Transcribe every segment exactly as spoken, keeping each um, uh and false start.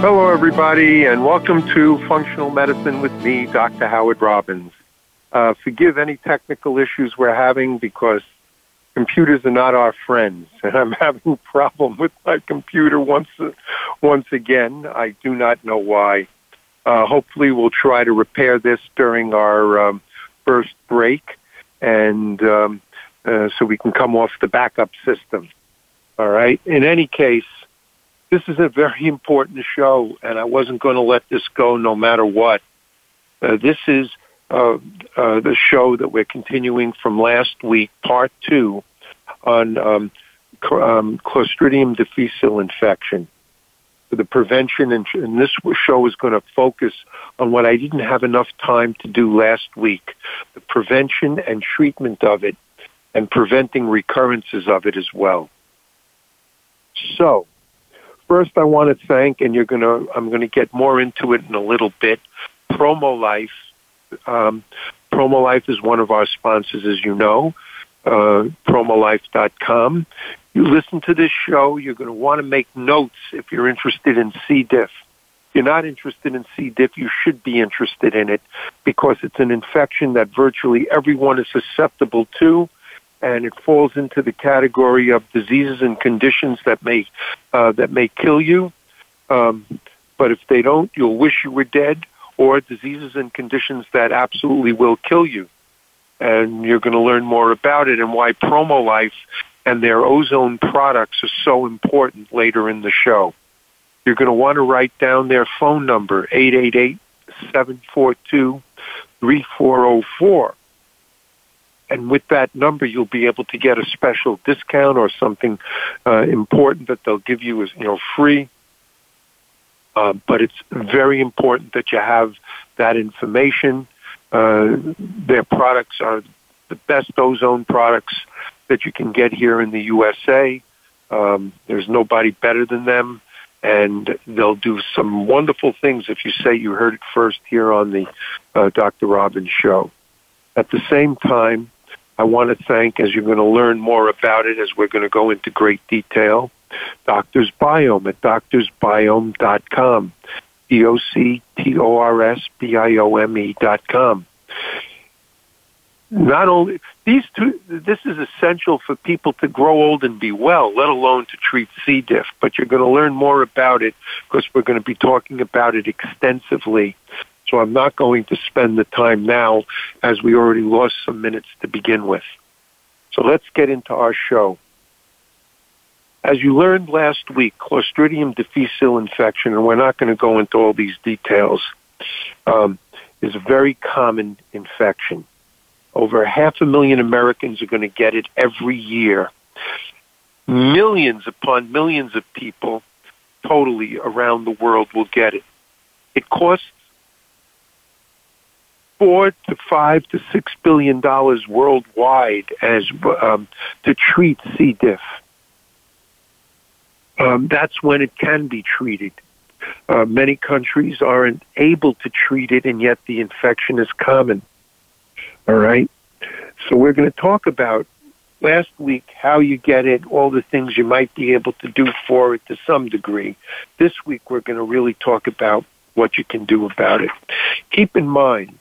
Hello, everybody, and welcome to Functional Medicine with me, Doctor Howard Robbins. Uh, forgive any technical issues we're having because computers are not our friends, and I'm having a problem with my computer once once again. I do not know why. Uh, hopefully, we'll try to repair this during our um, first break, and um, uh, so we can come off the backup system. All right. In any case, this is a very important show, and I wasn't going to let this go no matter what. Uh, this is uh, uh, the show that we're continuing from last week, part two. On um, um, Clostridium difficile infection, for the prevention, and, and this show is going to focus on what I didn't have enough time to do last week, the prevention and treatment of it, and preventing recurrences of it as well. So, first I want to thank, and you're going to, I'm going to get more into it in a little bit, Promo Life. Um, Promo Life is one of our sponsors, as you know. Uh, promo life dot com. You listen to this show, you're going to want to make notes if you're interested in C. diff. If you're not interested in C. diff, you should be interested in it because it's an infection that virtually everyone is susceptible to, and it falls into the category of diseases and conditions that may uh, that may kill you. Um, but if they don't, you'll wish you were dead, or diseases and conditions that absolutely will kill you. And you're going to learn more about it and why Promo Life and their ozone products are so important later in the show. You're going to want to write down their phone number, eight eight eight, seven four two, three four zero four. And with that number, you'll be able to get a special discount or something uh, important that they'll give you as, you know, free. Uh, but it's very important that you have that information. Uh, their products are the best ozone products that you can get here in the U S A. Um, there's nobody better than them, and they'll do some wonderful things if you say you heard it first here on the uh, Doctor Robbins show. At the same time, I want to thank, as you're going to learn more about it as we're going to go into great detail, Doctor's Biome at doctors biome dot com. D O C T O R S B I O M E dot com. Not only these two, this is essential for people to grow old and be well, let alone to treat C. diff. But you're going to learn more about it because we're going to be talking about it extensively. So I'm not going to spend the time now, as we already lost some minutes to begin with. So let's get into our show. As you learned last week, Clostridium difficile infection, and we're not going to go into all these details, um, is a very common infection. Over half a million Americans are going to get it every year. Millions upon millions of people totally around the world will get it. It costs four to five to six billion dollars worldwide as um, to treat C. diff. Um, that's when it can be treated. Uh, many countries aren't able to treat it, and yet the infection is common. All right? So we're going to talk about last week how you get it, all the things you might be able to do for it to some degree. This week we're going to really talk about what you can do about it. Keep in mind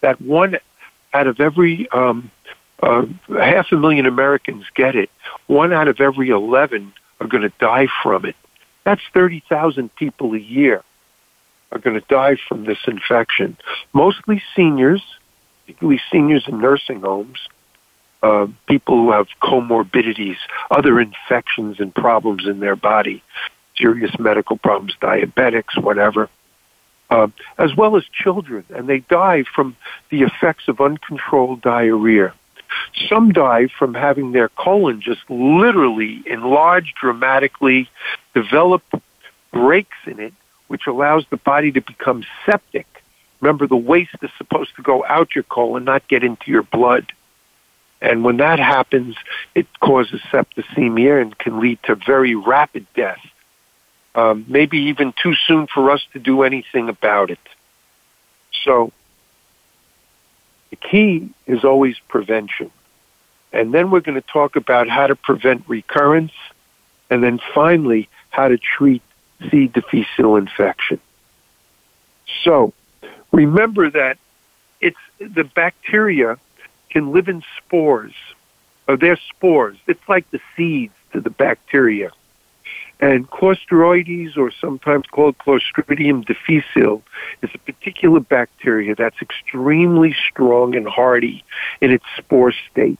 that one out of every... Um, Uh, half a million Americans get it. One out of every eleven are going to die from it. That's thirty thousand people a year are going to die from this infection. Mostly seniors, particularly seniors in nursing homes, uh, people who have comorbidities, other infections and problems in their body, serious medical problems, diabetics, whatever. Uh, as well as children, and they die from the effects of uncontrolled diarrhea. Some die from having their colon just literally enlarge dramatically, develop breaks in it, which allows the body to become septic Remember, the waste is supposed to go out your colon, not get into your blood. And when that happens, it causes septicemia and can lead to very rapid death. Um, maybe even too soon for us to do anything about it. So the key is always prevention. And then we're going to talk about how to prevent recurrence, and then finally, how to treat C. difficile infection. So remember that it's the bacteria can live in spores, or they're spores. It's like the seeds to the bacteria. And Clostridium, or sometimes called Clostridium difficile, is a particular bacteria that's extremely strong and hardy in its spore state.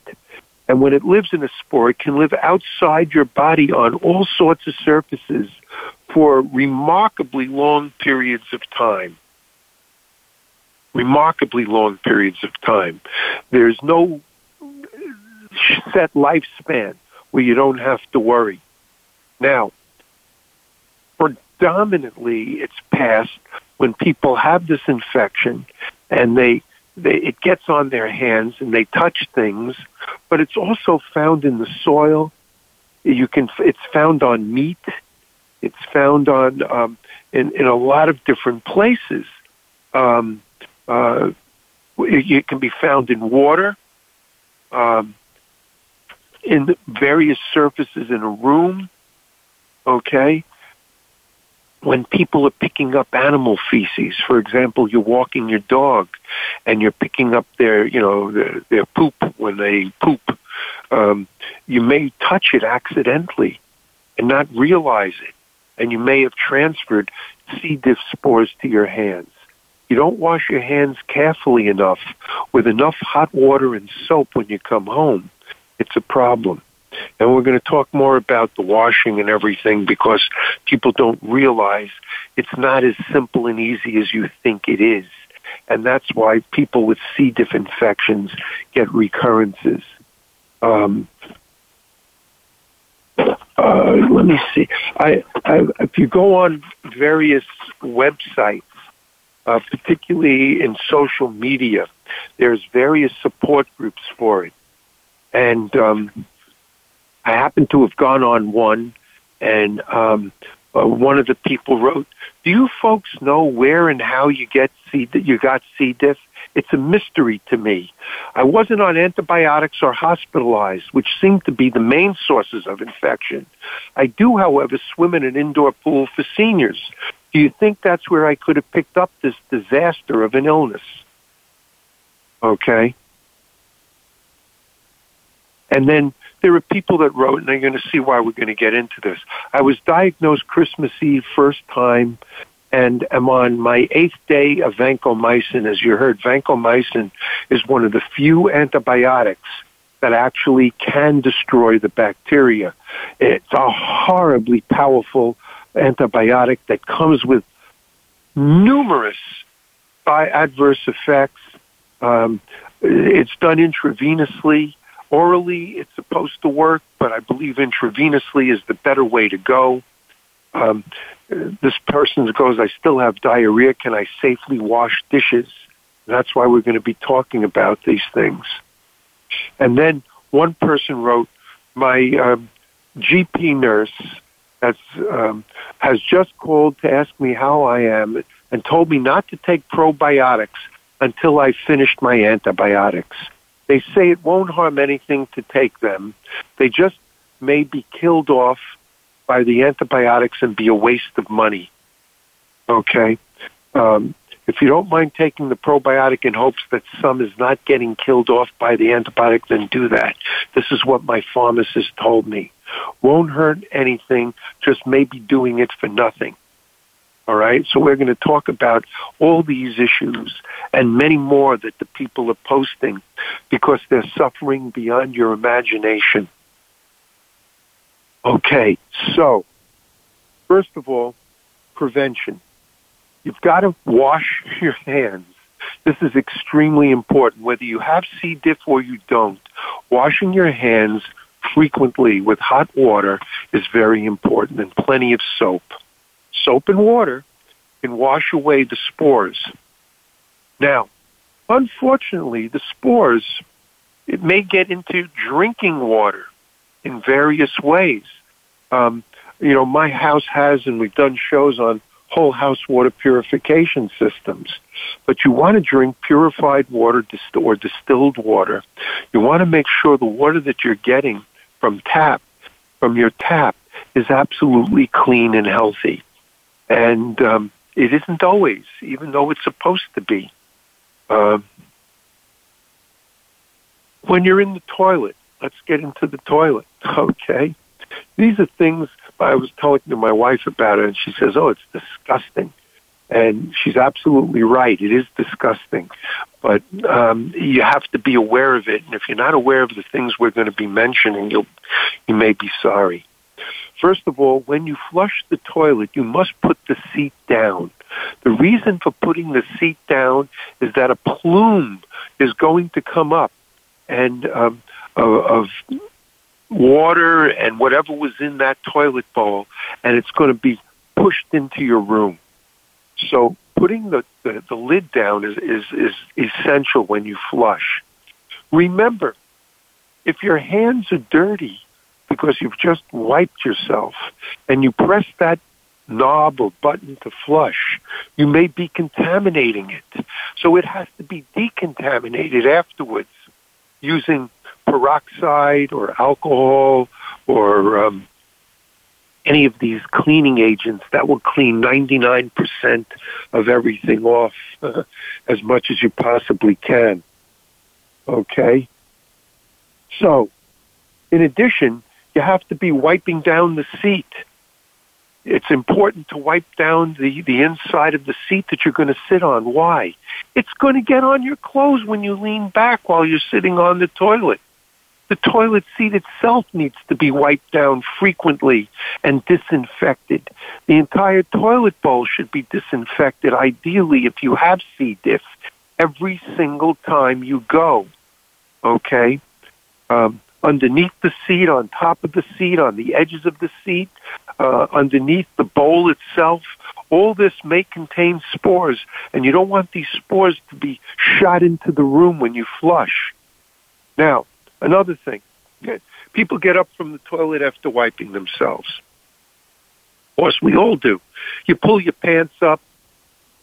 And when it lives in a spore, it can live outside your body on all sorts of surfaces for remarkably long periods of time. Remarkably long periods of time. There's no set lifespan where you don't have to worry. Now, predominantly, it's passed when people have this infection and they, they it gets on their hands and they touch things, but it's also found in the soil. You can it's found on meat. It's found on um, in in a lot of different places. Um, uh, it, it can be found in water, um, in various surfaces in a room. Okay? When people are picking up animal feces, for example, you're walking your dog and you're picking up their, you know, their, their poop when they poop, um, you may touch it accidentally and not realize it. And you may have transferred C. diff spores to your hands. You don't wash your hands carefully enough with enough hot water and soap when you come home. It's a problem. And we're going to talk more about the washing and everything because people don't realize it's not as simple and easy as you think it is. And that's why people with C. diff infections get recurrences. Um, uh, let me see. I, I, if you go on various websites, uh, particularly in social media, there's various support groups for it. And Um, I happen to have gone on one, and um, uh, one of the people wrote, "Do you folks know where and how you get C. that you got C. diff? It's a mystery to me. I wasn't on antibiotics or hospitalized, which seem to be the main sources of infection. I do, however, swim in an indoor pool for seniors. Do you think that's where I could have picked up this disaster of an illness?" Okay. And then there are people that wrote, and they're going to see why we're going to get into this. "I was diagnosed Christmas Eve first time, and am on my eighth day of vancomycin." As you heard, vancomycin is one of the few antibiotics that actually can destroy the bacteria. It's a horribly powerful antibiotic that comes with numerous adverse effects. Um, it's done intravenously. Orally, it's supposed to work, but I believe intravenously is the better way to go. Um, this person goes, "I still have diarrhea. Can I safely wash dishes?" And that's why we're going to be talking about these things. And then one person wrote, "My um, G P nurse has, um, has just called to ask me how I am and told me not to take probiotics until I finished my antibiotics. They say it won't harm anything to take them. They just may be killed off by the antibiotics and be a waste of money." Okay. Um, "if you don't mind taking the probiotic in hopes that some is not getting killed off by the antibiotic, then do that. This is what my pharmacist told me. Won't hurt anything, just maybe doing it for nothing." All right, so we're going to talk about all these issues and many more that the people are posting because they're suffering beyond your imagination. Okay, so first of all, prevention. You've got to wash your hands. This is extremely important. Whether you have C. diff or you don't, washing your hands frequently with hot water is very important, and plenty of soap. Soap and water can wash away the spores. Now, unfortunately, the spores, it may get into drinking water in various ways. Um, you know, my house has, and we've done shows on whole house water purification systems. But you want to drink purified water dist- or distilled water. You want to make sure the water that you're getting from tap, from your tap, is absolutely clean and healthy. And um, it isn't always, even though it's supposed to be. Uh, when you're in the toilet, let's get into the toilet, okay? These are things I was talking to my wife about it, and she says, oh, it's disgusting. And she's absolutely right. It is disgusting. But um, you have to be aware of it. And if you're not aware of the things we're going to be mentioning, you'll, you may be sorry. First of all, when you flush the toilet, you must put the seat down. The reason for putting the seat down is that a plume is going to come up and um, of... of water and whatever was in that toilet bowl, and it's going to be pushed into your room. So putting the, the, the lid down is, is, is essential when you flush. Remember, if your hands are dirty because you've just wiped yourself and you press that knob or button to flush, you may be contaminating it. So it has to be decontaminated afterwards using peroxide or alcohol or um, any of these cleaning agents that will clean ninety-nine percent of everything off uh, as much as you possibly can. Okay? So, in addition, you have to be wiping down the seat. It's important to wipe down the, the inside of the seat that you're going to sit on. Why? It's going to get on your clothes when you lean back while you're sitting on the toilet. The toilet seat itself needs to be wiped down frequently and disinfected. The entire toilet bowl should be disinfected, ideally, if you have C. diff, every single time you go, okay? Um, underneath the seat, on top of the seat, on the edges of the seat, uh, underneath the bowl itself, all this may contain spores, and you don't want these spores to be shot into the room when you flush. Now, another thing, people get up from the toilet after wiping themselves. Of course, we all do. You pull your pants up,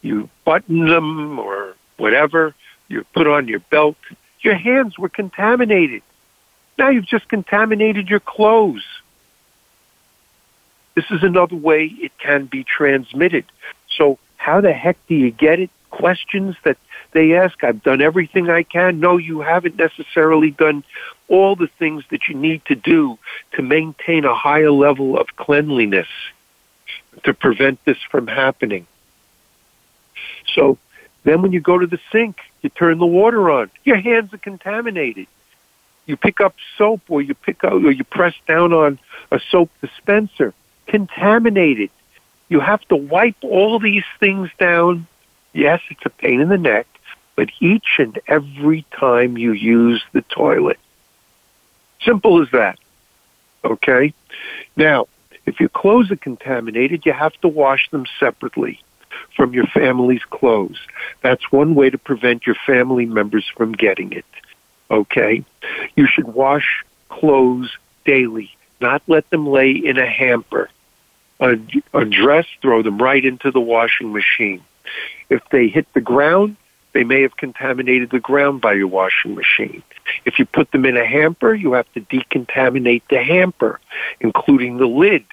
you button them or whatever, you put on your belt. Your hands were contaminated. Now you've just contaminated your clothes. This is another way it can be transmitted. So how the heck do you get it? Questions that they ask, I've done everything I can. No, you haven't necessarily done all the things that you need to do to maintain a higher level of cleanliness to prevent this from happening. So then when you go to the sink, you turn the water on. Your hands are contaminated. You pick up soap or you pick up or you press down on a soap dispenser. Contaminated. You have to wipe all these things down. Yes, it's a pain in the neck, but each and every time you use the toilet. Simple as that, okay? Now, if your clothes are contaminated, you have to wash them separately from your family's clothes. That's one way to prevent your family members from getting it, okay? You should wash clothes daily, not let them lay in a hamper. Undress, throw them right into the washing machine. If they hit the ground, they may have contaminated the ground by your washing machine. If you put them in a hamper, you have to decontaminate the hamper, including the lid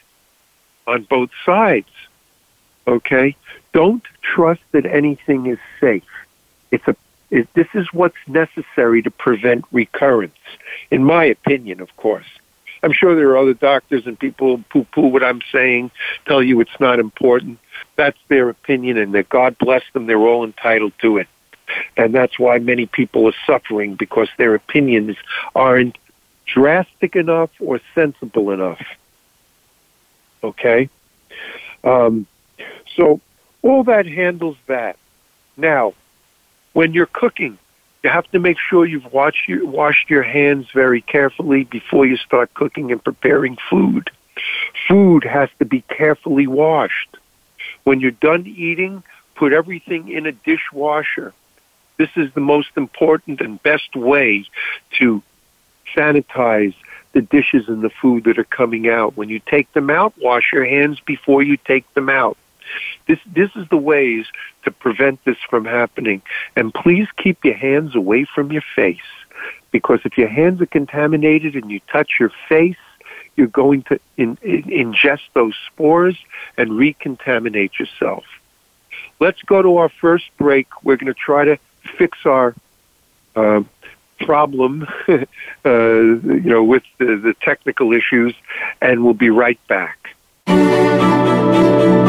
on both sides. Okay? Don't trust that anything is safe. It's a, it, this is what's necessary to prevent recurrence, in my opinion, of course. I'm sure there are other doctors and people who poo-poo what I'm saying, tell you it's not important. That's their opinion, and that God bless them, they're all entitled to it. And that's why many people are suffering, because their opinions aren't drastic enough or sensible enough. Okay? Um, so all that handles that. Now, when you're cooking, you have to make sure you've washed your, washed your hands very carefully before you start cooking and preparing food. Food has to be carefully washed. When you're done eating, put everything in a dishwasher. This is the most important and best way to sanitize the dishes and the food that are coming out. When you take them out, wash your hands before you take them out. This this is the ways to prevent this from happening. And please keep your hands away from your face, because if your hands are contaminated and you touch your face, you're going to in, in, ingest those spores and recontaminate yourself. Let's go to our first break. We're going to try to fix our uh, problem, uh, you know, with the, the technical issues, and we'll be right back.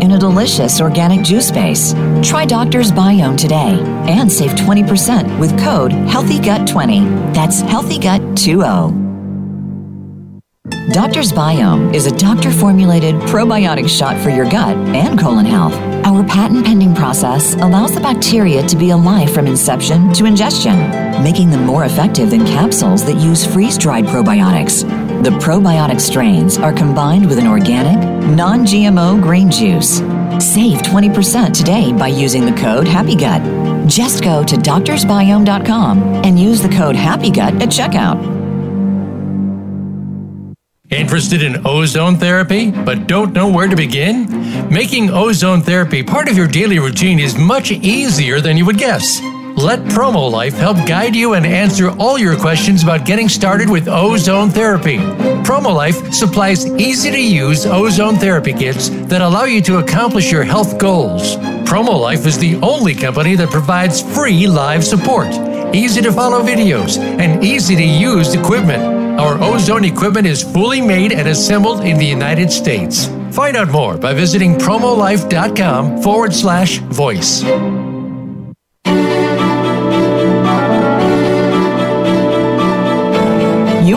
in a delicious organic juice base. Try Doctor's Biome today and save twenty percent with code healthy gut twenty. That's healthy gut twenty. Doctor's Biome is a doctor-formulated probiotic shot for your gut and colon health. Our patent-pending process allows the bacteria to be alive from inception to ingestion, making them more effective than capsules that use freeze-dried probiotics. The probiotic strains are combined with an organic, non-G M O green juice. Save twenty percent today by using the code HAPPYGUT. Just go to doctors biome dot com and use the code HAPPYGUT at checkout. Interested in ozone therapy, but don't know where to begin? Making ozone therapy part of your daily routine is much easier than you would guess. Let Promo Life help guide you and answer all your questions about getting started with ozone therapy. Promo Life supplies easy-to-use ozone therapy kits that allow you to accomplish your health goals. Promo Life is the only company that provides free live support, easy-to-follow videos, and easy-to-use equipment. Our ozone equipment is fully made and assembled in the United States. Find out more by visiting promolife.com forward slash voice. You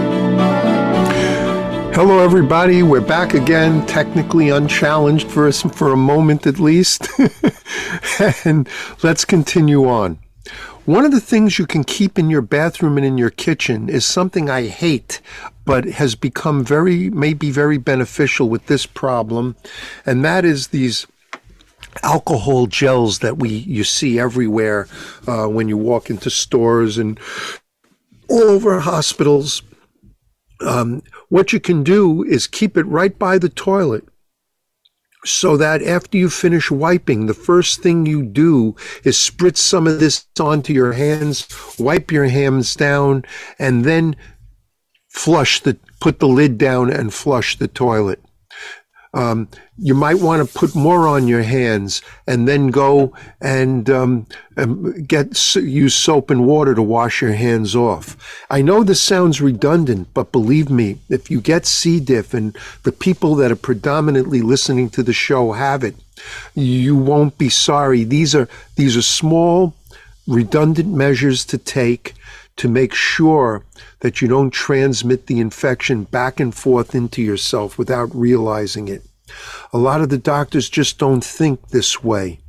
Hello, everybody. We're back again, technically unchallenged for us, for a moment at least. And let's continue on. One of the things you can keep in your bathroom and in your kitchen is something I hate, but has become very, may be very beneficial with this problem. And that is these alcohol gels that we, you see everywhere uh, when you walk into stores and all over hospitals. Um, what you can do is keep it right by the toilet, so that after you finish wiping, the first thing you do is spritz some of this onto your hands, wipe your hands down, and then flush the, put the lid down and flush the toilet. Um, you might want to put more on your hands and then go and um, get use soap and water to wash your hands off. I know this sounds redundant, but believe me, if you get C. diff, and the people that are predominantly listening to the show have it, you won't be sorry. These are these are small, redundant measures to take to make sure that you don't transmit the infection back and forth into yourself without realizing it. A lot of the doctors just don't think this way.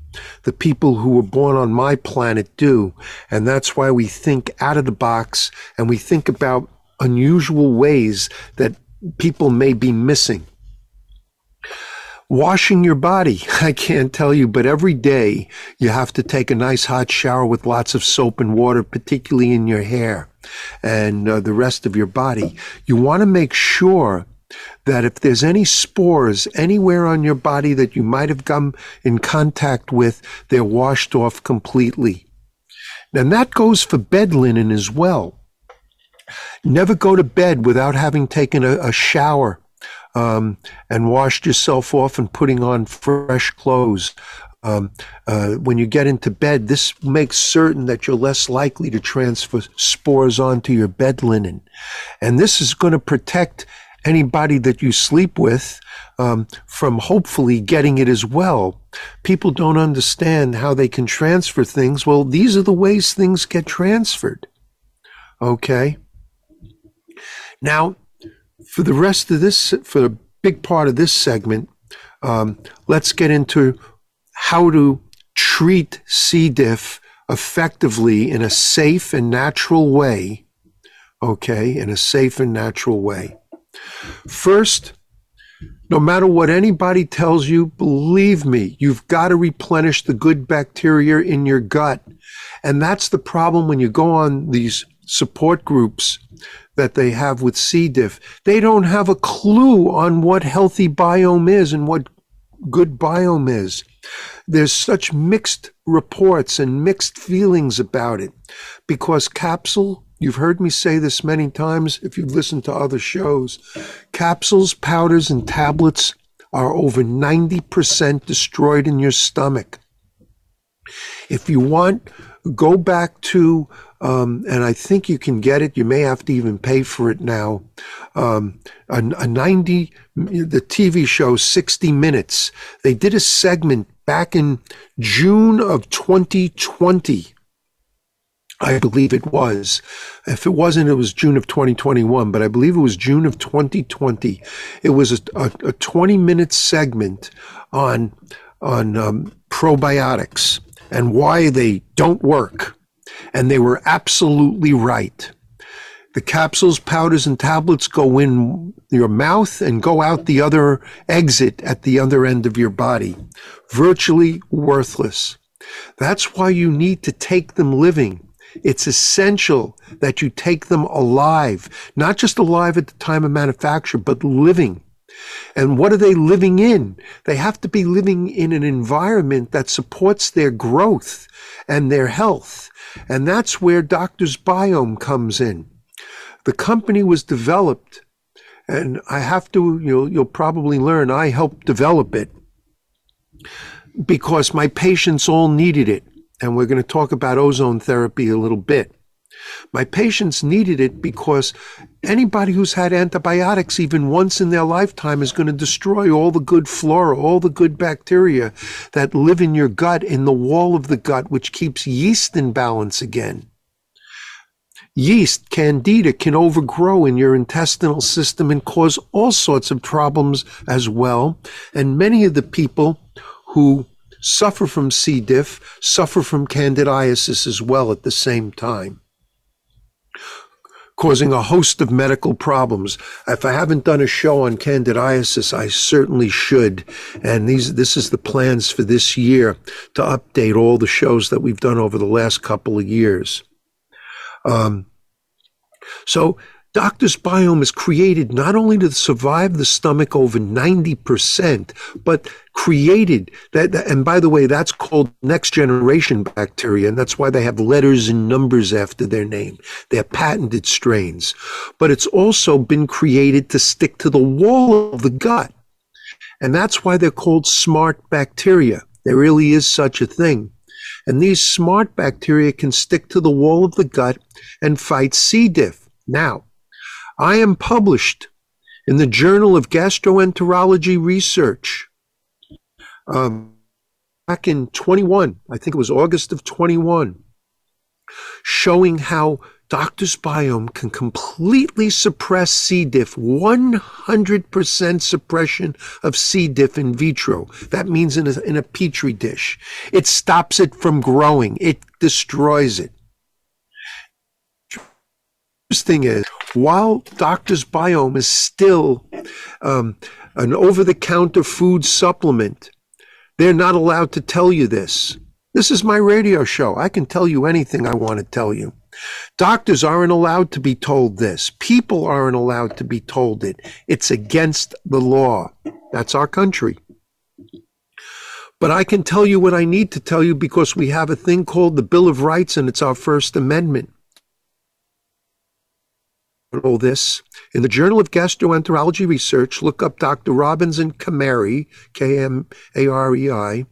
The people who were born on my planet do, and that's why we think out of the box, and we think about unusual ways that people may be missing. Washing your body, I can't tell you, but every day you have to take a nice hot shower with lots of soap and water, particularly in your hair and uh, the rest of your body. You want to make sure that if there's any spores anywhere on your body that you might have come in contact with, they're washed off completely. And that goes for bed linen as well. Never go to bed without having taken a, a shower um, and washed yourself off and putting on fresh clothes. Um, uh, when you get into bed, this makes certain that you're less likely to transfer spores onto your bed linen. And this is going to protect anybody that you sleep with um, from hopefully getting it as well. People don't understand how they can transfer things. Well, these are the ways things get transferred. Okay? Now, for the rest of this, for a big part of this segment, um, let's get into how to treat C. diff effectively in a safe and natural way. Okay? In a safe and natural way. First, no matter what anybody tells you, believe me, you've got to replenish the good bacteria in your gut. And that's the problem when you go on these support groups that they have with C. diff. They don't have a clue on what healthy biome is and what good biome is. There's such mixed reports and mixed feelings about it because capsule, you've heard me say this many times if you've listened to other shows, capsules, powders, and tablets are over ninety percent destroyed in your stomach. If you want, go back to, um, and I think you can get it, you may have to even pay for it now, um, a, a ninety, the T V show sixty minutes. They did a segment back in June of twenty twenty. I believe it was. If it wasn't, it was June of twenty twenty-one, but I believe it was June of twenty twenty. It was a, a, a twenty minute segment on, on um, probiotics and why they don't work. And they were absolutely right. The capsules, powders, and tablets go in your mouth and go out the other exit at the other end of your body. Virtually worthless. That's why you need to take them living. It's essential that you take them alive, not just alive at the time of manufacture, but living. And what are they living in? They have to be living in an environment that supports their growth and their health. And that's where Doctor's Biome comes in. The company was developed, and I have to, you'll, you'll probably learn, I helped develop it because my patients all needed it. And we're going to talk about ozone therapy a little bit. My patients needed it because anybody who's had antibiotics even once in their lifetime is going to destroy all the good flora, all the good bacteria that live in your gut, in the wall of the gut, which keeps yeast in balance again. Yeast, candida, can overgrow in your intestinal system and cause all sorts of problems as well. And many of the people who suffer from C. diff, suffer from candidiasis as well at the same time, causing a host of medical problems. If I haven't done a show on candidiasis, I certainly should. And these, this is the plans for this year, to update all the shows that we've done over the last couple of years. Um, so Doctor's Biome is created not only to survive the stomach over ninety percent, but created that, that, and by the way, that's called next generation bacteria, and that's why they have letters and numbers after their name. They're patented strains. But it's also been created to stick to the wall of the gut, and that's why they're called smart bacteria. There really is such a thing. And these smart bacteria can stick to the wall of the gut and fight C. diff. Now, I am published in the Journal of Gastroenterology Research um, back in twenty-one, I think it was August of twenty-one, showing how Doctor's Biome can completely suppress C. diff, one hundred percent suppression of C. diff in vitro. That means in a, in a petri dish. It stops it from growing. It destroys it. Thing is, while Doctor's Biome is still um, an over-the-counter food supplement, they're not allowed to tell you this. This is my radio show. I can tell you anything I want to tell you. Doctors aren't allowed to be told this. People aren't allowed to be told it. It's against the law. That's our country. But I can tell you what I need to tell you because we have a thing called the Bill of Rights, and it's our First Amendment. All this. In the Journal of Gastroenterology Research, look up Doctor Robinson Kamari, K M A R E I,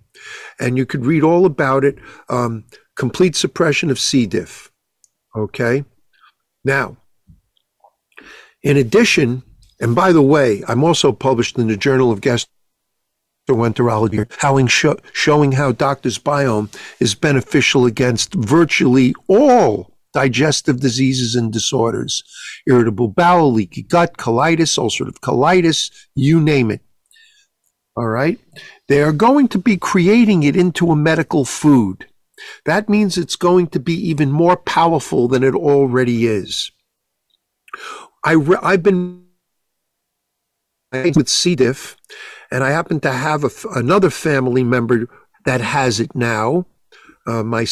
and you could read all about it. Um, complete suppression of C. diff. Okay? Now, in addition, and by the way, I'm also published in the Journal of Gastroenterology, showing how Doctor's Biome is beneficial against virtually all digestive diseases and disorders, irritable bowel, leaky gut, colitis, ulcerative colitis, you name it. All right? They are going to be creating it into a medical food. That means it's going to be even more powerful than it already is. I re- I've been with C. diff, and I happen to have a f- another family member that has it now. Uh, my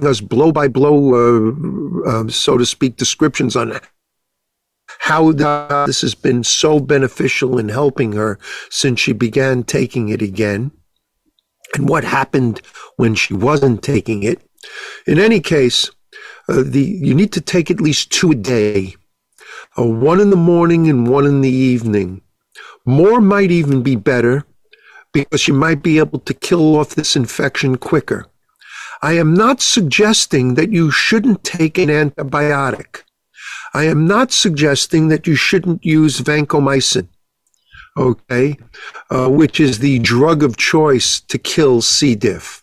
does blow-by-blow, uh, uh, so to speak, descriptions on how the, this has been so beneficial in helping her since she began taking it again, and what happened when she wasn't taking it. In any case, uh, the you need to take at least two a day, uh, one in the morning and one in the evening. More might even be better because you might be able to kill off this infection quicker. I am not suggesting that you shouldn't take an antibiotic. I am not suggesting that you shouldn't use vancomycin, okay, uh, which is the drug of choice to kill C. diff.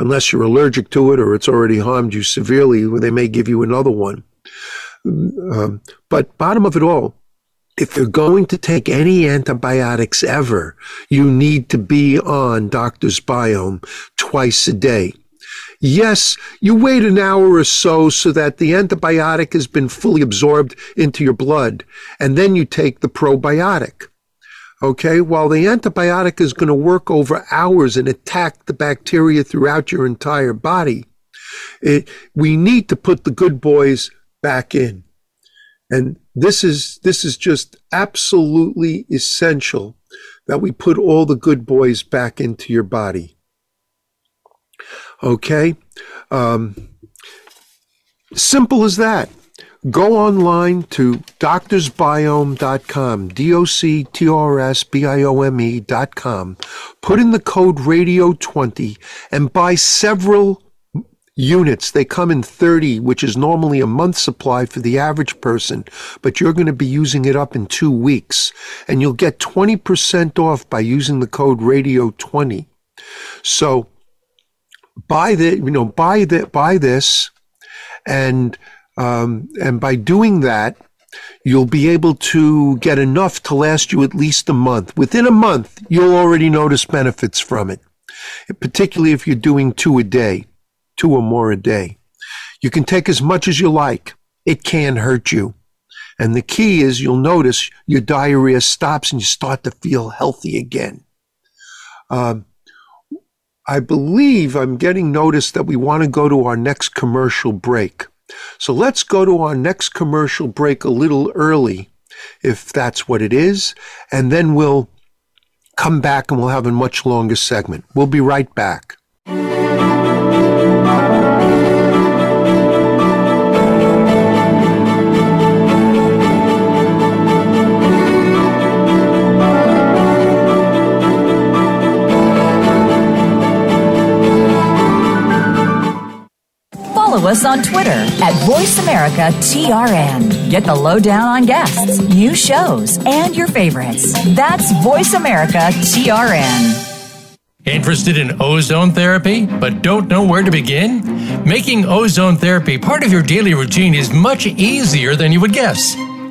Unless you're allergic to it or it's already harmed you severely, they may give you another one. Um, but bottom of it all, if you're going to take any antibiotics ever, you need to be on Doctor's Biome twice a day. Yes, you wait an hour or so so that the antibiotic has been fully absorbed into your blood, and then you take the probiotic. Okay, while the antibiotic is going to work over hours and attack the bacteria throughout your entire body, it, we need to put the good boys back in. And this is this is just absolutely essential that we put all the good boys back into your body. Okay, um, simple as that. Go online to doctors biome dot com, D O C T R S B I O M E dot com. Put in the code radio twenty and buy several units. They come in thirty, which is normally a month's supply for the average person, but you're going to be using it up in two weeks. And you'll get twenty percent off by using the code radio twenty. So, Buy the, you know, buy the, buy this, and um, and by doing that, you'll be able to get enough to last you at least a month. Within a month, you'll already notice benefits from it, particularly if you're doing two a day, two or more a day. You can take as much as you like. It can't hurt you. And the key is you'll notice your diarrhea stops and you start to feel healthy again. Um, I believe I'm getting notice that we want to go to our next commercial break. So let's go to our next commercial break a little early, if that's what it is, and then we'll come back and we'll have a much longer segment. We'll be right back. Follow us on Twitter at Voice America T R N. Get the lowdown on guests, new shows, and your favorites. That's Voice America T R N. Interested in ozone therapy, but don't know where to begin? Making ozone therapy part of your daily routine is much easier than you would guess.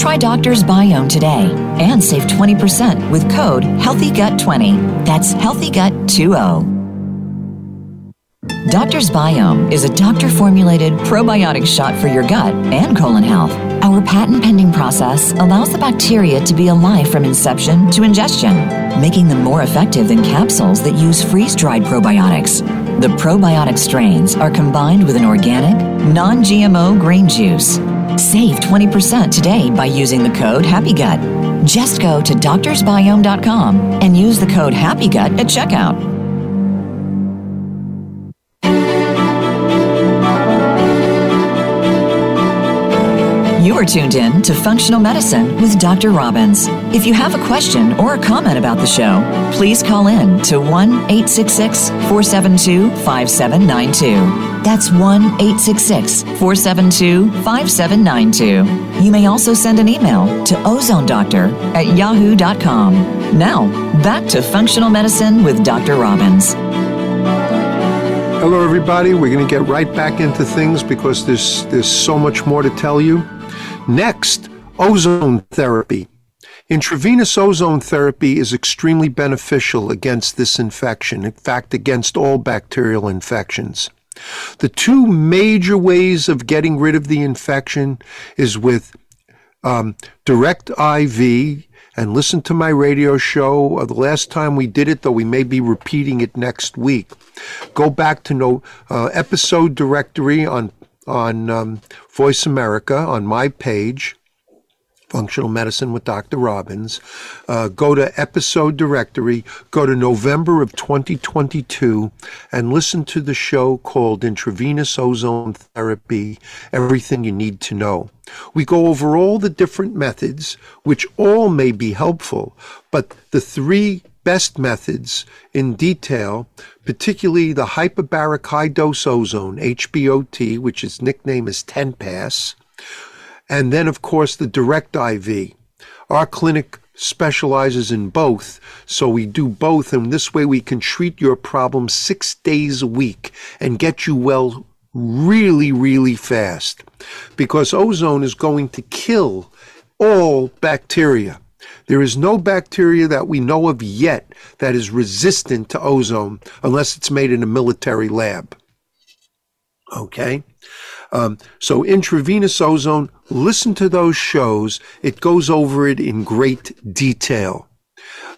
Try Doctor's Biome today and save twenty percent with code healthy gut twenty. That's healthy gut twenty. Doctor's Biome is a doctor-formulated probiotic shot for your gut and colon health. Our patent-pending process allows the bacteria to be alive from inception to ingestion, making them more effective than capsules that use freeze-dried probiotics. The probiotic strains are combined with an organic, non-G M O green juice. Save twenty percent today by using the code HappyGut. Just go to doctors biome dot com and use the code HappyGut at checkout. You are tuned in to Functional Medicine with Doctor Robbins. If you have a question or a comment about the show, please call in to one eight six six, four seven two, five seven nine two. That's one eight six six, four seven two, five seven nine two. You may also send an email to ozone doctor at yahoo dot com. Now, back to Functional Medicine with Doctor Robbins. Hello, everybody. We're going to get right back into things because there's there's so much more to tell you. Next, ozone therapy. Intravenous ozone therapy is extremely beneficial against this infection, in fact, against all bacterial infections. The two major ways of getting rid of the infection is with um, direct I V, and listen to my radio show. Uh, the last time we did it, though we may be repeating it next week. Go back to no uh, episode directory on on um, Voice America, on my page, Functional Medicine with Doctor Robbins. Uh, go to episode directory, go to November of twenty twenty-two, and listen to the show called Intravenous Ozone Therapy, Everything You Need to Know. We go over all the different methods, which all may be helpful, but the three best methods in detail, particularly the hyperbaric high-dose ozone, H B O T, which its nickname is ten pass, and then, of course, the direct I V. Our clinic specializes in both, so we do both, and this way we can treat your problem six days a week and get you well really, really fast, because ozone is going to kill all bacteria. There is no bacteria that we know of yet that is resistant to ozone unless it's made in a military lab. Okay? Um, so intravenous ozone, listen to those shows. It goes over it in great detail.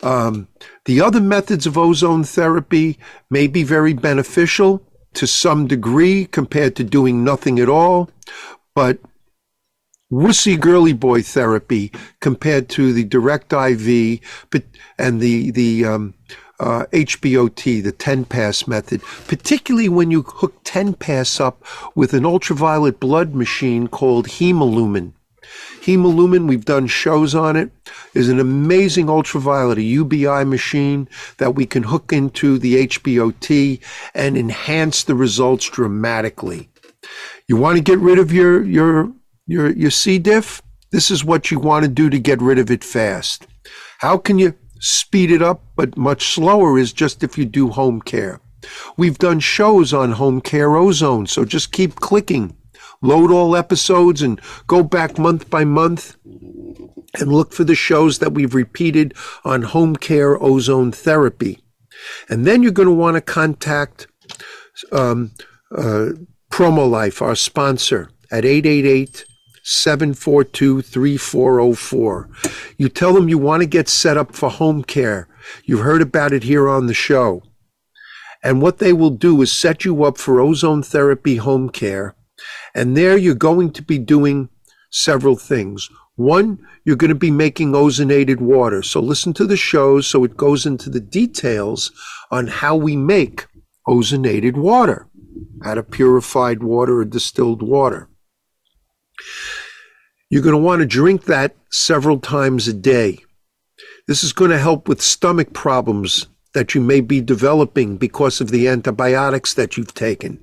Um, the other methods of ozone therapy may be very beneficial to some degree compared to doing nothing at all, but wussy girly boy therapy compared to the direct I V and the the um, uh, H B O T, the ten pass method, particularly when you hook ten pass up with an ultraviolet blood machine called Hemalumin. Hemalumin, we've done shows on it, is an amazing ultraviolet, a U B I machine that we can hook into the H B O T and enhance the results dramatically. You want to get rid of your your Your, your C. diff, this is what you want to do to get rid of it fast. How can you speed it up, but much slower is just if you do home care. We've done shows on home care ozone, so just keep clicking. Load all episodes and go back month by month and look for the shows that we've repeated on home care ozone therapy. And then you're going to want to contact um, uh, Promo Life, our sponsor, at eight eight eight, seven four two, three four zero four. You tell them you want to get set up for home care. You've heard about it here on the show. And what they will do is set you up for ozone therapy home care. And there you're going to be doing several things. One, you're going to be making ozonated water. So listen to the show so it goes into the details on how we make ozonated water. out of purified water or distilled water. You're going to want to drink that several times a day. This is going to help with stomach problems that you may be developing because of the antibiotics that you've taken.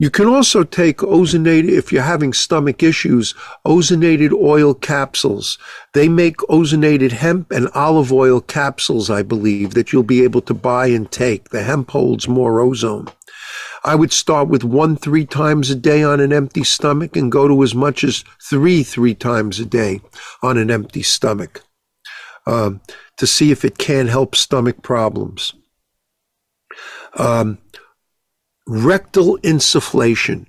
You can also take ozonated, if you're having stomach issues, ozonated oil capsules. They make ozonated hemp and olive oil capsules, I believe, that you'll be able to buy and take. The hemp holds more ozone. I would start with one three times a day on an empty stomach and go to as much as three three times a day on an empty stomach um, to see if it can help stomach problems. Um, Rectal insufflation.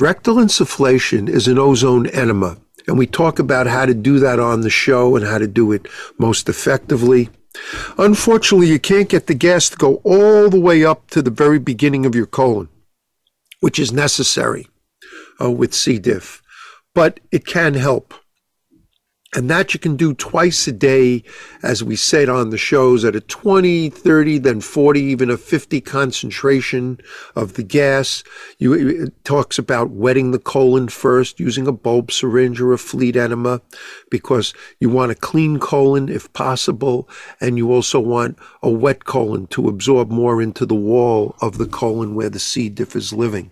Rectal insufflation is an ozone enema, and we talk about how to do that on the show and how to do it most effectively. Unfortunately, you can't get the gas to go all the way up to the very beginning of your colon, which is necessary uh, with C. diff, but it can help. And that you can do twice a day, as we said on the shows, at a twenty, thirty, then forty, even a fifty concentration of the gas. You, it talks about wetting the colon first, using a bulb syringe or a fleet enema, because you want a clean colon if possible, and you also want a wet colon to absorb more into the wall of the colon where the C. diff is living.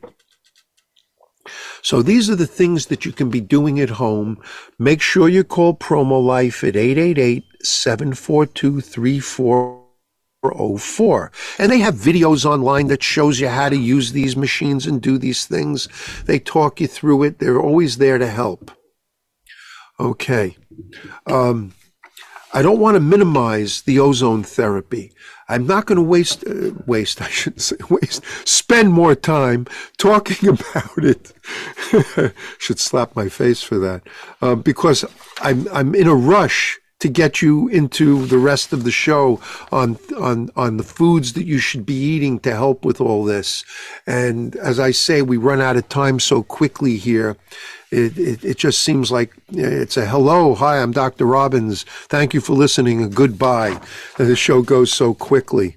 So these are the things that you can be doing at home. Make sure you call Promo Life at eight eight eight, seven four two, three four zero four. And they have videos online that shows you how to use these machines and do these things. They talk you through it. They're always there to help. Okay. Um, I don't want to minimize the ozone therapy. I'm not going to waste, uh, waste, I shouldn't say waste, spend more time talking about it. Should slap my face for that. Uh, because I'm, I'm in a rush to get you into the rest of the show on, on, on the foods that you should be eating to help with all this. And as I say, we run out of time so quickly here. It, it, it just seems like it's a hello, hi, I'm Doctor Robbins. Thank you for listening and goodbye. And the show goes so quickly.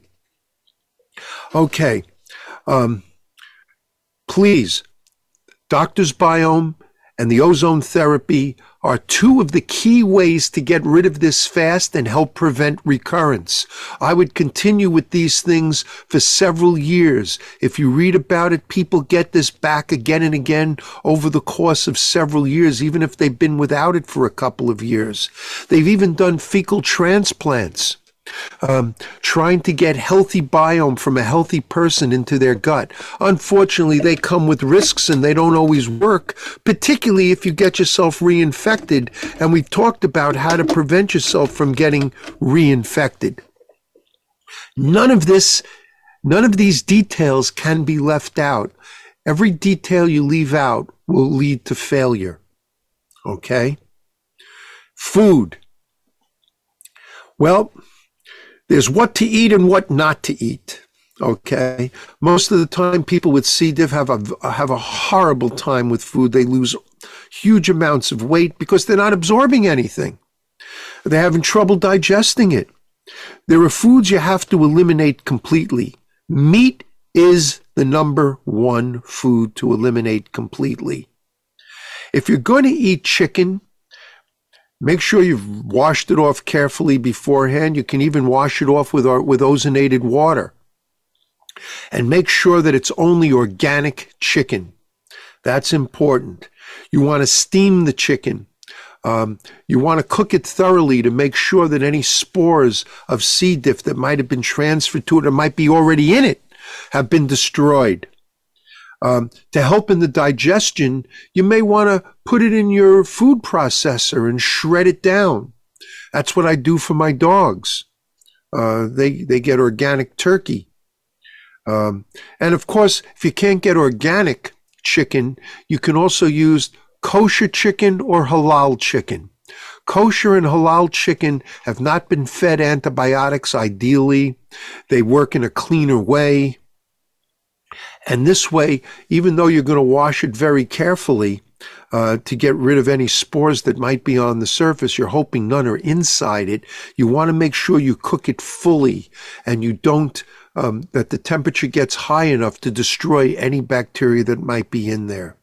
Okay. Um, please, Doctor's Biome and the ozone therapy are two of the key ways to get rid of this fast and help prevent recurrence. I would continue with these things for several years. If you read about it, people get this back again and again over the course of several years, even if they've been without it for a couple of years. They've even done fecal transplants, um, trying to get healthy biome from a healthy person into their gut. Unfortunately, they come with risks and they don't always work, particularly if you get yourself reinfected. And we've talked about how to prevent yourself from getting reinfected. None of this, none of these details can be left out. Every detail you leave out will lead to failure. Okay? Food. Well, there's what to eat and what not to eat, okay? Most of the time, people with C. diff have a, have a horrible time with food. They lose huge amounts of weight because they're not absorbing anything. They're having trouble digesting it. There are foods you have to eliminate completely. Meat is the number one food to eliminate completely. If you're going to eat chicken, make sure you've washed it off carefully beforehand. You can even wash it off with, with ozonated water. And make sure that it's only organic chicken. That's important. You want to steam the chicken. Um, you want to cook it thoroughly to make sure that any spores of C. diff that might have been transferred to it or might be already in it have been destroyed. Um, to help in the digestion, you may want to put it in your food processor and shred it down. That's what I do for my dogs. Uh, they, they get organic turkey. Um, and of course, if you can't get organic chicken, you can also use kosher chicken or halal chicken. Kosher and halal chicken have not been fed antibiotics ideally. They work in a cleaner way. And this way, even though you're going to wash it very carefully, uh, to get rid of any spores that might be on the surface. You're hoping none are inside it. You want to make sure you cook it fully, and you don't, um, that the temperature gets high enough to destroy any bacteria that might be in there.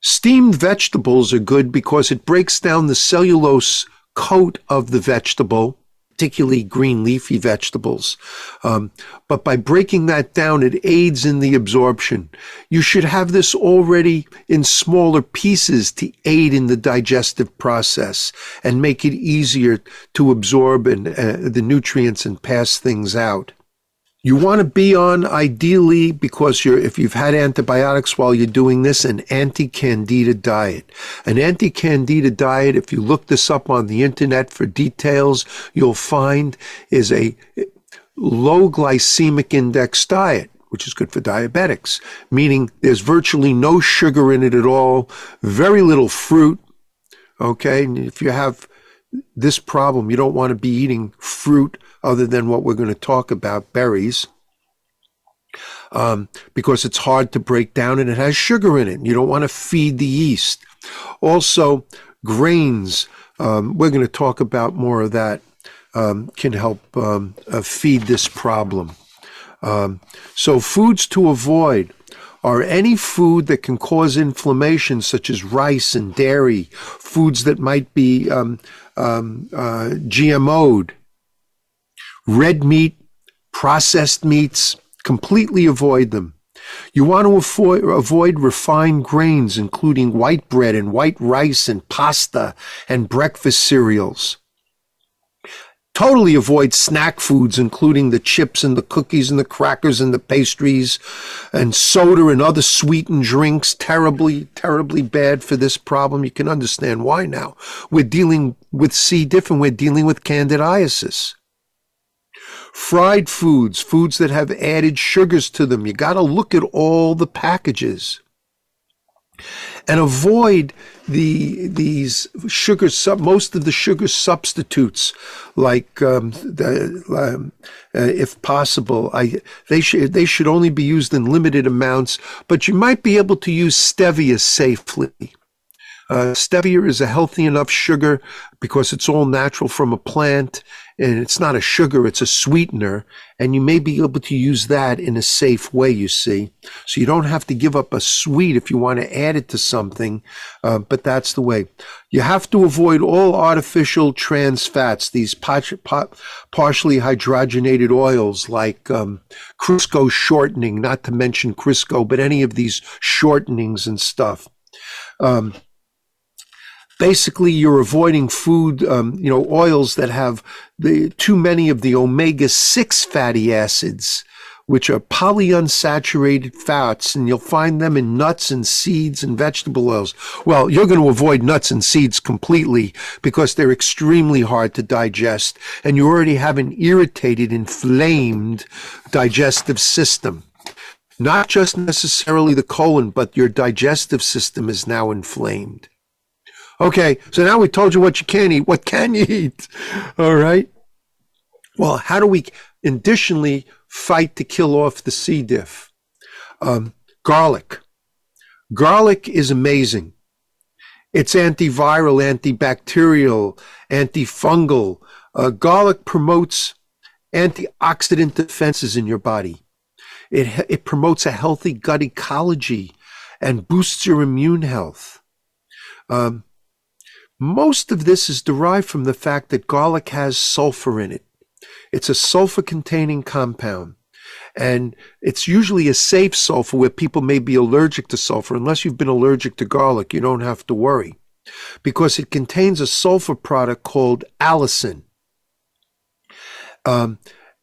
Steamed vegetables are good because it breaks down the cellulose coat of the vegetable, particularly green leafy vegetables. Um, but by breaking that down, it aids in the absorption. You should have this already in smaller pieces to aid in the digestive process and make it easier to absorb and, uh, the nutrients and pass things out. You want to be on, ideally, because you're, if you've had antibiotics while you're doing this, an anti-candida diet. An anti-candida diet, if you look this up on the internet for details, you'll find is a low glycemic index diet, which is good for diabetics, meaning there's virtually no sugar in it at all, very little fruit, okay? And if you have this problem, you don't want to be eating fruit other than what we're going to talk about, berries, um, because it's hard to break down and it has sugar in it. You don't want to feed the yeast. Also, grains, um, we're going to talk about more of that, um, can help um, uh, feed this problem. Um, so foods to avoid are any food that can cause inflammation, such as rice and dairy, foods that might be um, um, uh, G M O'd, red meat, processed meats, completely avoid them. You want to avoid, avoid refined grains, including white bread and white rice and pasta and breakfast cereals. Totally avoid snack foods, including the chips and the cookies and the crackers and the pastries and soda and other sweetened drinks. Terribly, terribly bad for this problem. You can understand why now. We're dealing with C. diff and we're dealing with candidiasis. Fried foods, foods that have added sugars to them. You got to look at all the packages. And avoid the these sugar sub most of the sugar substitutes, like um, the, um, uh, if possible, I they should they should only be used in limited amounts. But you might be able to use stevia safely. Uh, stevia is a healthy enough sugar because it's all natural from a plant, and it's not a sugar, it's a sweetener, and you may be able to use that in a safe way, you see. So you don't have to give up a sweet if you want to add it to something, uh, but that's the way. You have to avoid all artificial trans fats, these pot- pot- partially hydrogenated oils like um, Crisco shortening, not to mention Crisco, but any of these shortenings and stuff. Um, Basically, you're avoiding food, um, you know, oils that have the, too many of the omega six fatty acids, which are polyunsaturated fats, and you'll find them in nuts and seeds and vegetable oils. Well, you're going to avoid nuts and seeds completely because they're extremely hard to digest, and you already have an irritated, inflamed digestive system. Not just necessarily the colon, but your digestive system is now inflamed. Okay, so now we told you what you can't eat. What can you eat? All right. Well, how do we additionally fight to kill off the C. diff? Um, garlic. Garlic is amazing. It's antiviral, antibacterial, antifungal. Uh, garlic promotes antioxidant defenses in your body. It, it promotes a healthy gut ecology and boosts your immune health. Um, Most of this is derived from the fact that garlic has sulfur in it. It's a sulfur-containing compound, and it's usually a safe sulfur where people may be allergic to sulfur. Unless you've been allergic to garlic, you don't have to worry, because it contains a sulfur product called allicin. Um,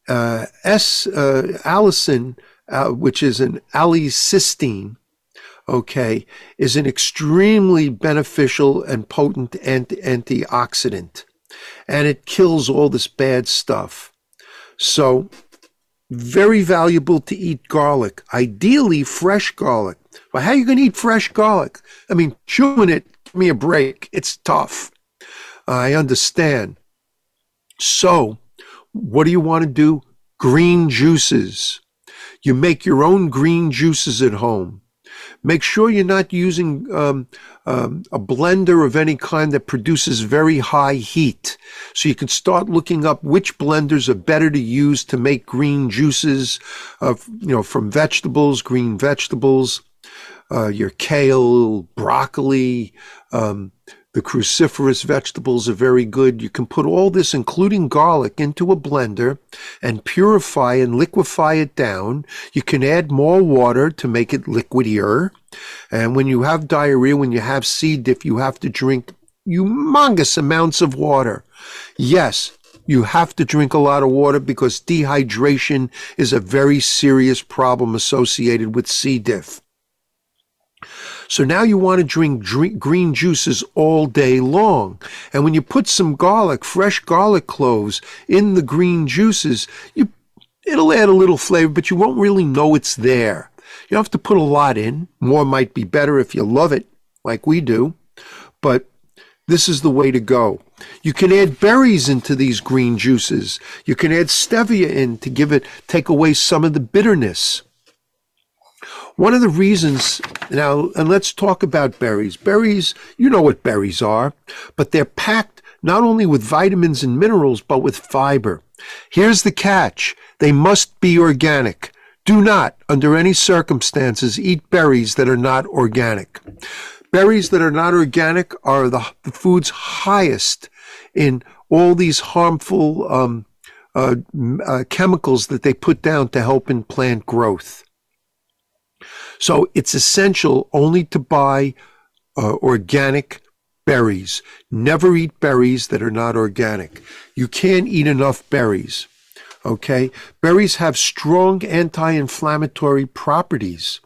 uh, S, uh, allicin, uh, which is an allicystine, okay, is an extremely beneficial and potent anti- antioxidant, and it kills all this bad stuff. So very valuable to eat garlic, ideally fresh garlic. Well, how are you going to eat fresh garlic? I mean, chewing it, give me a break. It's tough. I understand. So what do you want to do? Green juices. You make your own green juices at home. Make sure you're not using um, um, a blender of any kind that produces very high heat. So you can start looking up which blenders are better to use to make green juices, uh, you know, from vegetables, green vegetables, uh, your kale, broccoli, um, the cruciferous vegetables are very good. You can put all this, including garlic, into a blender and purify and liquefy it down. You can add more water to make it liquidier. And when you have diarrhea, when you have C. diff, you have to drink humongous amounts of water. Yes, you have to drink a lot of water because dehydration is a very serious problem associated with C. diff. So now you want to drink, drink green juices all day long. And when you put some garlic, fresh garlic cloves in the green juices, you, it'll add a little flavor, but you won't really know it's there. You don't have to put a lot in. More might be better if you love it, like we do. But this is the way to go. You can add berries into these green juices. You can add stevia in to give it, take away some of the bitterness. One of the reasons, now, and let's talk about berries. Berries, you know what berries are, but they're packed not only with vitamins and minerals, but with fiber. Here's the catch. They must be organic. Do not, under any circumstances, eat berries that are not organic. Berries that are not organic are the, the foods highest in all these harmful um, uh, uh, chemicals that they put down to help in plant growth. So it's essential only to buy uh, organic berries. Never eat berries that are not organic. You can't eat enough berries, okay? Berries have strong anti-inflammatory properties.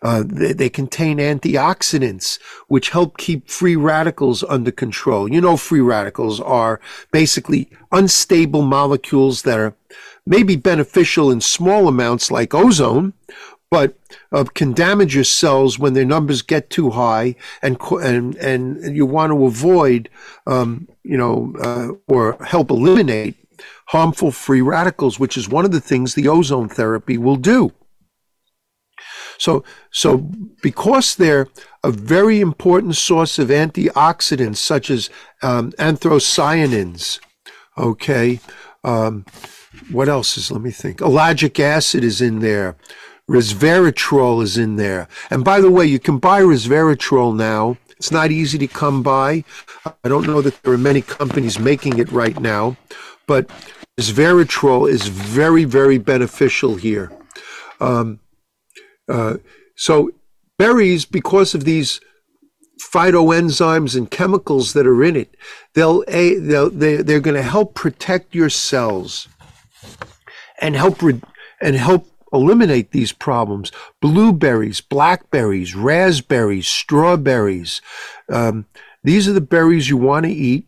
Uh, they, they contain antioxidants, which help keep free radicals under control. You know, free radicals are basically unstable molecules that are maybe beneficial in small amounts like ozone, but uh, can damage your cells when their numbers get too high, and and and you want to avoid, um, you know, uh, or help eliminate harmful free radicals, which is one of the things the ozone therapy will do. So, so because they're a very important source of antioxidants, such as um, anthocyanins, okay, um, what else is, let me think, ellagic acid is in there. Resveratrol is in there. And by the way, you can buy resveratrol now. It's not easy to come by. I don't know that there are many companies making it right now, but resveratrol is very, very beneficial here. Um, uh, so berries, because of these phytoenzymes and chemicals that are in it, they'll, they'll, they're going to help protect your cells and help, and help eliminate these problems. Blueberries, blackberries, raspberries, strawberries. Um, these are the berries you want to eat.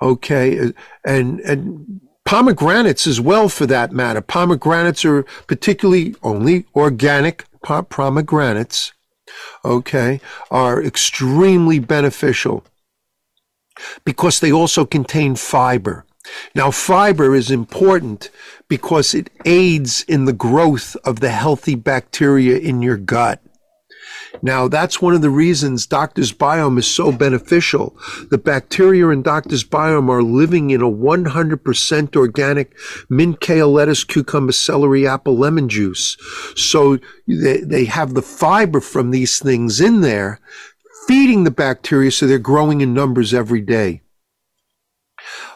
Okay. And, and pomegranates as well, for that matter. Pomegranates are particularly only organic pomegranates. Okay. Are extremely beneficial because they also contain fiber. Now, fiber is important because it aids in the growth of the healthy bacteria in your gut. Now, that's one of the reasons Doctor's Biome is so beneficial. The bacteria in Doctor's Biome are living in a one hundred percent organic mint, kale, lettuce, cucumber, celery, apple, lemon juice. So they, they have the fiber from these things in there, feeding the bacteria, so they're growing in numbers every day.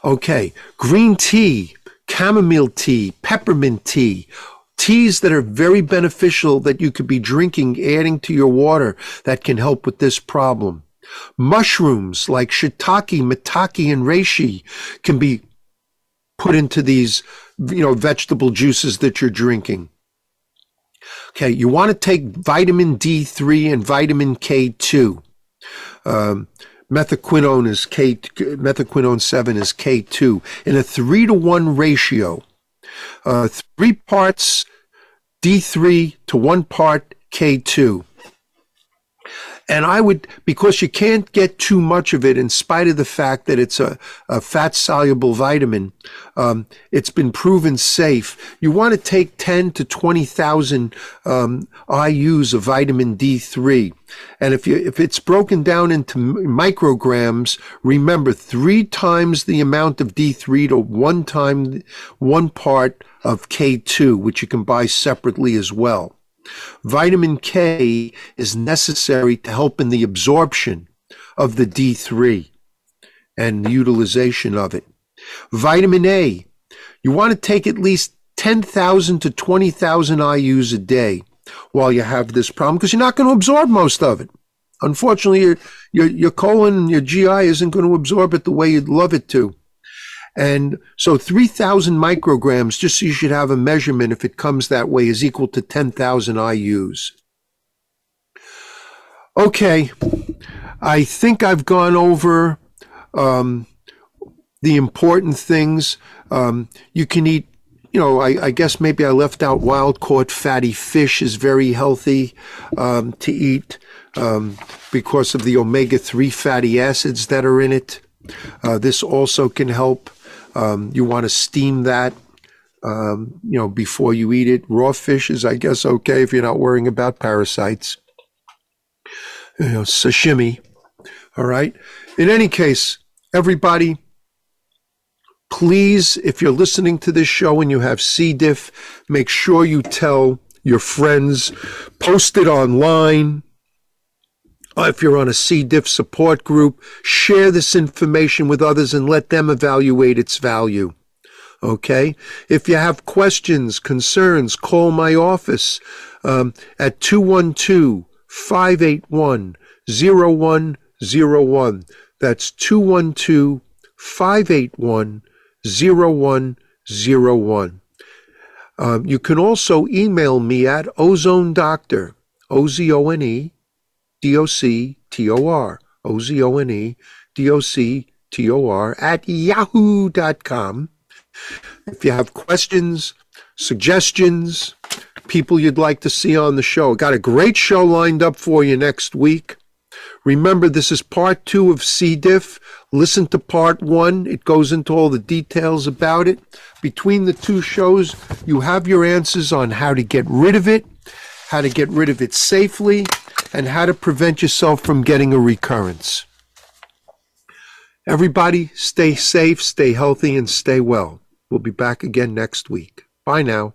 Okay, green tea, chamomile tea, peppermint tea, teas that are very beneficial that you could be drinking, adding to your water, that can help with this problem. Mushrooms like shiitake, maitake, and reishi can be put into these, you know, vegetable juices that you're drinking. Okay, you want to take vitamin D three and vitamin K two. Um, Methaquinone is K, methaquinone seven is K two, in a three to one ratio. Uh, three parts D three to one part K two. And I would, because you can't get too much of it in spite of the fact that it's a, a fat-soluble vitamin, um, it's been proven safe. You want to take ten to twenty thousand um, I U's of vitamin D three. And if you, if it's broken down into micrograms, remember three times the amount of D three to one time, one part of K two, which you can buy separately as well. Vitamin K is necessary to help in the absorption of the D three and the utilization of it. Vitamin A, you want to take at least ten thousand to twenty thousand I U's a day while you have this problem, because you're not going to absorb most of it. Unfortunately, your, your, your colon and your G I isn't going to absorb it the way you'd love it to. And so three thousand micrograms, just so you should have a measurement if it comes that way, is equal to ten thousand I U's. Okay, I think I've gone over um, the important things. Um, you can eat, you know, I, I guess maybe I left out wild-caught fatty fish is very healthy um, to eat um, because of the omega three fatty acids that are in it. Uh, this also can help. Um, you want to steam that, um, you know, before you eat it. Raw fish is, I guess, okay if you're not worrying about parasites. You know, sashimi. All right. In any case, everybody, please, if you're listening to this show and you have C. diff, make sure you tell your friends. Post it online. If you're on a C. diff support group, share this information with others and let them evaluate its value. Okay? If you have questions, concerns, call my office um, at two one two, five eight one, zero one zero one. That's two one two, five eight one, zero one zero one. Um, you can also email me at ozone doctor, O Z O N E, D O C T O R, O Z O N E, D O C T O R, at yahoo dot com. If you have questions, suggestions, people you'd like to see on the show, got a great show lined up for you next week. Remember, this is part two of C. diff. Listen to part one. It goes into all the details about it. Between the two shows, you have your answers on how to get rid of it, how to get rid of it safely, and how to prevent yourself from getting a recurrence. Everybody, stay safe, stay healthy, and stay well. We'll be back again next week. Bye now.